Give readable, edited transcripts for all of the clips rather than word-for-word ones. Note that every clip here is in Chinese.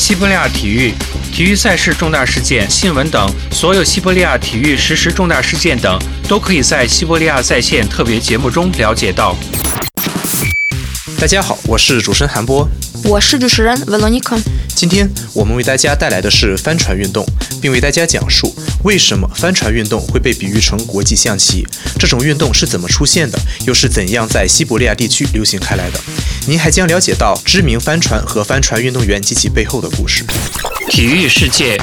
西伯利亚体育赛事重大事件、新闻等，所有西伯利亚体育实时重大事件等，都可以在西伯利亚在线特别节目中了解到。大家好，我是主持人韩波，我是主持人 Veronica。今天我们为大家带来的是帆船运动，并为大家讲述为什么帆船运动会被比喻成国际象棋，这种运动是怎么出现的，又是怎样在西伯利亚地区流行开来的。您还将了解到知名帆船和帆船运动员及其背后的故事。体育世界。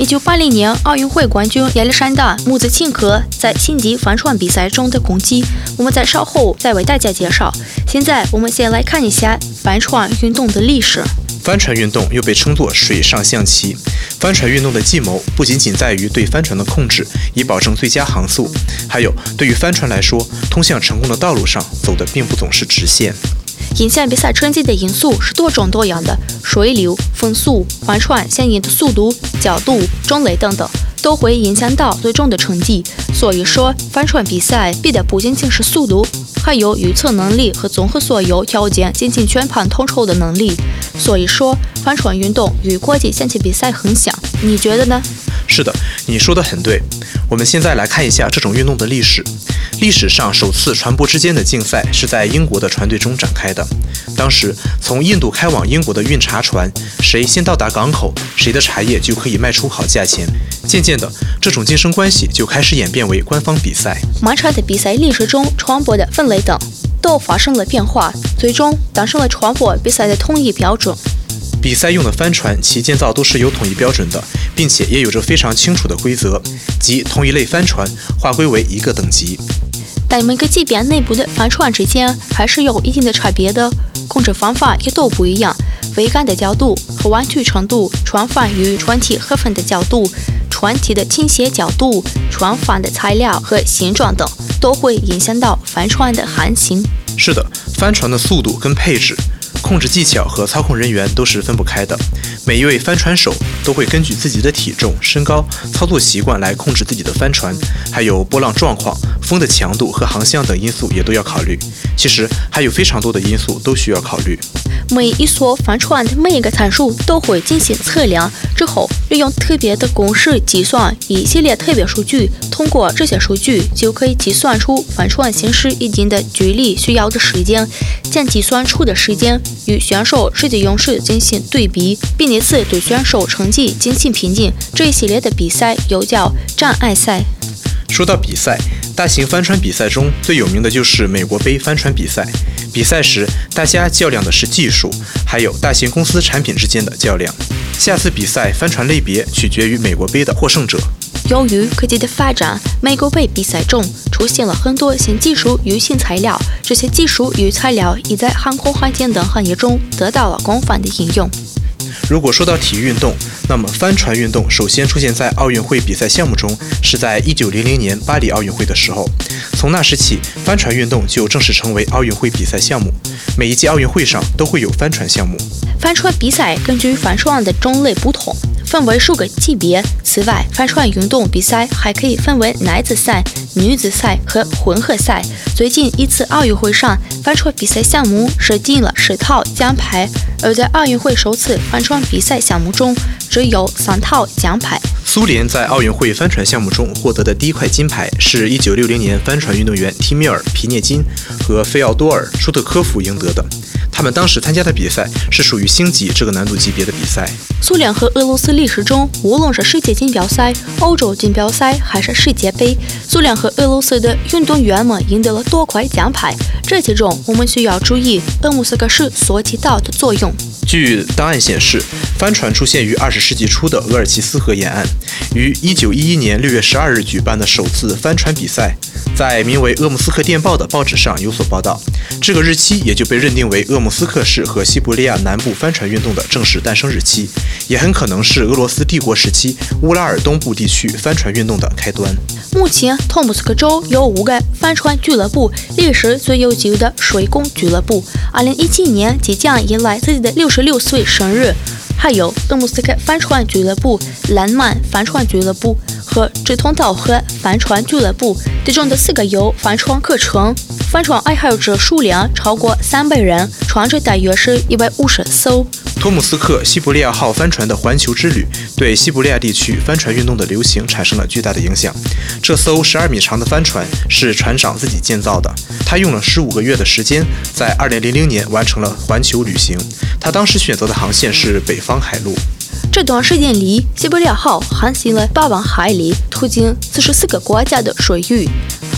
1980年奥运会冠军亚历山大·穆兹钦科在辛迪帆船比赛中的功绩，我们在稍后再为大家介绍。现在我们先来看一下帆船运动的历史。帆船运动又被称作水上象棋。帆船运动的计谋不仅仅在于对帆船的控制，以保证最佳航速，还有对于帆船来说，通向成功的道路上走的并不总是直线。影响比赛成绩的因素是多种多样的，水流、风速、帆船相应的速度、角度、种类等等，都会影响到最终的成绩。所以说，帆船比赛比的不仅仅是速度，还有预测能力和综合所有条件进行全盘统筹的能力。所以说，帆船运动与国际象棋比赛很像，你觉得呢？是的，你说的很对。我们现在来看一下这种运动的历史。历史上首次船舶之间的竞赛是在英国的船队中展开的。当时从印度开往英国的运茶船，谁先到达港口，谁的茶叶就可以卖出好价钱。渐渐的，这种竞争关系就开始演变为官方比赛。漫长的比赛历史中，船舶的分类等都发生了变化，最终诞生了船舶比赛的统一标准。比赛用的帆船其建造都是有统一标准的，并且也有着非常清楚的规则，即同一类帆船划归为一个等级。但每个级别内部的帆船之间还是有一定的差别的，控制方法也都不一样，桅杆的角度和弯曲程度、船帆与船体合缝的角度、船体的倾斜角度、船帆的材料和形状等，都会影响到帆船的航行。是的，帆船的速度跟配置、控制技巧和操控人员都是分不开的。每一位帆船手都会根据自己的体重、身高、操作习惯来控制自己的帆船，还有波浪状况、风的强度和航向等因素也都要考虑。其实还有非常多的因素都需要考虑。每一艘帆船的每一个参数都会进行测量，之后利用特别的公式计算一系列特别数据，通过这些数据就可以计算出帆船行驶一定的距离需要的时间，将计算出的时间与选手实际用时进行对比，并以此对选手成绩进行评定。这一系列的比赛又叫障碍赛。说到比赛，大型帆船比赛中最有名的就是美国杯帆船比赛。比赛时，大家较量的是技术，还有大型公司产品之间的较量。下次比赛帆船类别取决于美国杯的获胜者。由于科技的发展，美国杯比赛中出现了很多新技术与新材料，这些技术与材料已在航空航天等行业中得到了广泛的应用。如果说到体育运动，那么帆船运动首先出现在奥运会比赛项目中，是在1900年巴黎奥运会的时候。从那时起，帆船运动就正式成为奥运会比赛项目，每一届奥运会上都会有帆船项目。帆船比赛根据帆船的种类不同，分为数个级别。此外，帆船运动比赛还可以分为男子赛、女子赛和混合赛。最近一次奥运会上，帆船比赛项目设定了10套奖牌，而在奥运会首次帆船比赛项目中，只有3套奖牌。苏联在奥运会帆船项目中获得的第一块金牌是1960年帆船运动员提米尔·皮涅金和费奥多尔·舒特科夫赢得的。他们当时参加的比赛是属于星级这个难度级别的比赛。苏联和俄罗斯历史中，无论是世界锦标赛、欧洲锦标赛还是世界杯，苏联和俄罗斯的运动员们赢得了多块奖牌。这其中，我们需要注意鄂木斯克市所起到的作用。据档案显示，帆船出现于20世纪初的额尔齐斯河沿岸，于1911年6月12日举办的首次帆船比赛，在名为《鄂木斯克电报》的报纸上有所报道。这个日期也就被认定为鄂木斯克市和西伯利亚南部帆船运动的正式诞生日期，也很可能是俄罗斯帝国时期乌拉尔东部地区帆船运动的开端。目前，托姆斯克州有5个帆船俱乐部，历史最悠久的水工俱乐部，2017年即将迎来自己的66岁生日。还有鄂木斯克帆船俱乐部、蓝曼帆船俱乐部和直通岛河帆船俱乐部，其中的4个有帆船课程，帆船爱好者数量超过300人，船只大约是150艘。托姆斯克西伯利亚号帆船的环球之旅对西伯利亚地区帆船运动的流行产生了巨大的影响。这艘12米长的帆船是船长自己建造的，他用了15个月的时间，在2000年完成了环球旅行。他当时选择的航线是北方海路。这段时间里，西伯利亚号航行了8万海里，途经44个国家的水域。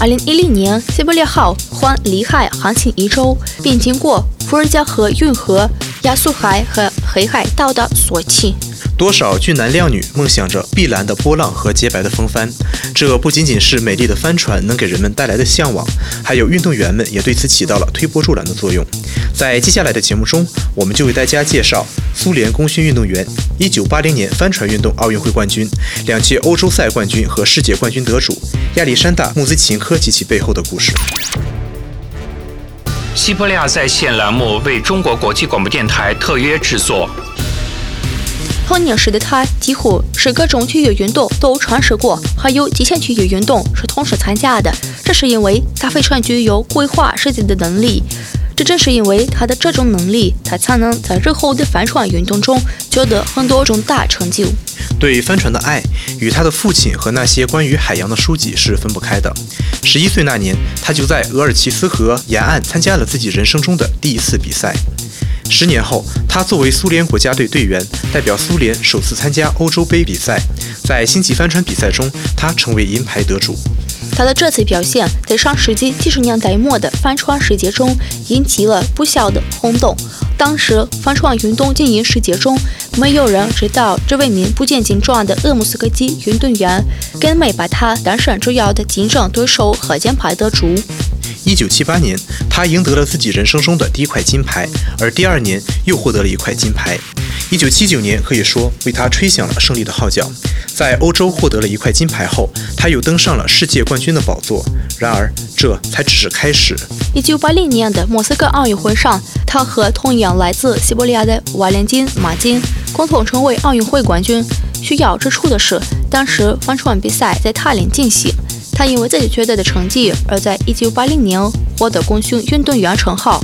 2010年，西伯利亚号环里海航行1周，并经过伏尔加河、运河、亚速海和黑海，到达索契。多少俊男靓女梦想着碧蓝的波浪和洁白的风帆，这不仅仅是美丽的帆船能给人们带来的向往，还有运动员们也对此起到了推波助澜的作用。在接下来的节目中，我们就为大家介绍苏联功勋运动员、1980年帆船运动奥运会冠军、2届欧洲赛冠军和世界冠军得主亚历山大·穆兹琴科及其背后的故事。西伯利亚在线栏目为中国国际广播电台特约制作。童年时的他几乎是各种体育运动都尝试过，还有极限体育运动是同时参加的。这是因为他非常具有规划设计的能力。这正是因为他的这种能力，他才能在日后的帆船运动中取得很多种大成就。对帆船的爱与他的父亲和那些关于海洋的书籍是分不开的。11岁那年，他就在额尔齐斯河沿岸参加了自己人生中的第1次比赛。10年后，他作为苏联国家队队员，代表苏联首次参加欧洲杯比赛。在星级帆船比赛中，他成为银牌得主。他的这次表现在上世纪70年代末的帆船世界中引起了不小的轰动。当时帆船运动精英世界中，没有人知道这位名不见经传的鄂木斯克籍运动员，更没把他当成主要的竞争对手和金牌得主。1978年，他赢得了自己人生中的第1块金牌，而第2年又获得了1块金牌。1979年可以说为他吹响了胜利的号角。在欧洲获得了1块金牌后，他又登上了世界冠军的宝座。然而，这才只是开始。1980年的莫斯科奥运会上，他和同样来自西伯利亚的瓦连金·马金共同成为奥运会冠军。需要指出的是，当时帆船比赛在塔林进行。他因为自己取得的成绩而在1980年获得功勋运动员称号。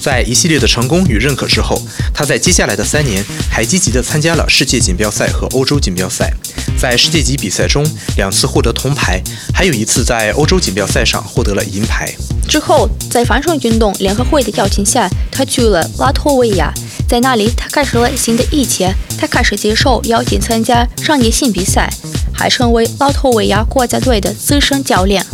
在一系列的成功与认可之后，他在接下来的3年还积极地参加了世界锦标赛和欧洲锦标赛。在世界级比赛中2次获得铜牌，还有1次在欧洲锦标赛上获得了银牌。之后，在帆船运动联合会的邀请下，他去了拉脱维亚。在那里，他开始了新的一切。他开始接受邀请参加商业性比赛，还成为拉脱维亚国家队的资深教练。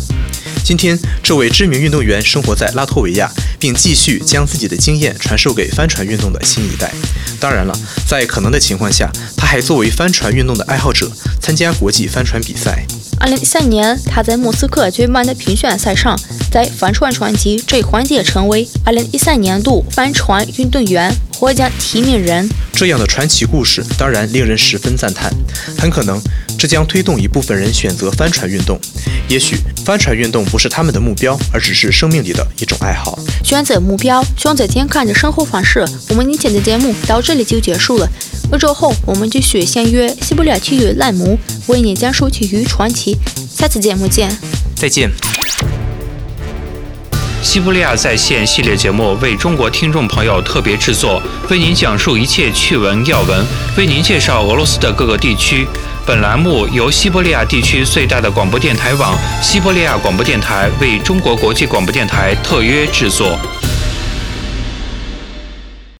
今天，这位知名运动员生活在拉脱维亚，并继续将自己的经验传授给帆船运动的新一代。当然了，在可能的情况下，他还作为帆船运动的爱好者参加国际帆船比赛。2013年，他在莫斯科举办的评选赛上，在帆船传奇这一环节成为2013年度帆船运动员获奖提名人。这样的传奇故事当然令人十分赞叹，很可能这将推动一部分人选择帆船运动。也许帆船运动不是他们的目标，而只是生命里的一种爱好。选择目标，选择健康的生活方式。我们今天的节目到这里就结束了。一周后，我们继续相约西伯利亚体育栏目，为你讲述体育传奇。下次节目见。再见。西伯利亚在线系列节目为中国听众朋友特别制作，为您讲述一切趣闻要闻，为您介绍俄罗斯的各个地区。本栏目由西伯利亚地区最大的广播电台网——西伯利亚广播电台为中国国际广播电台特约制作。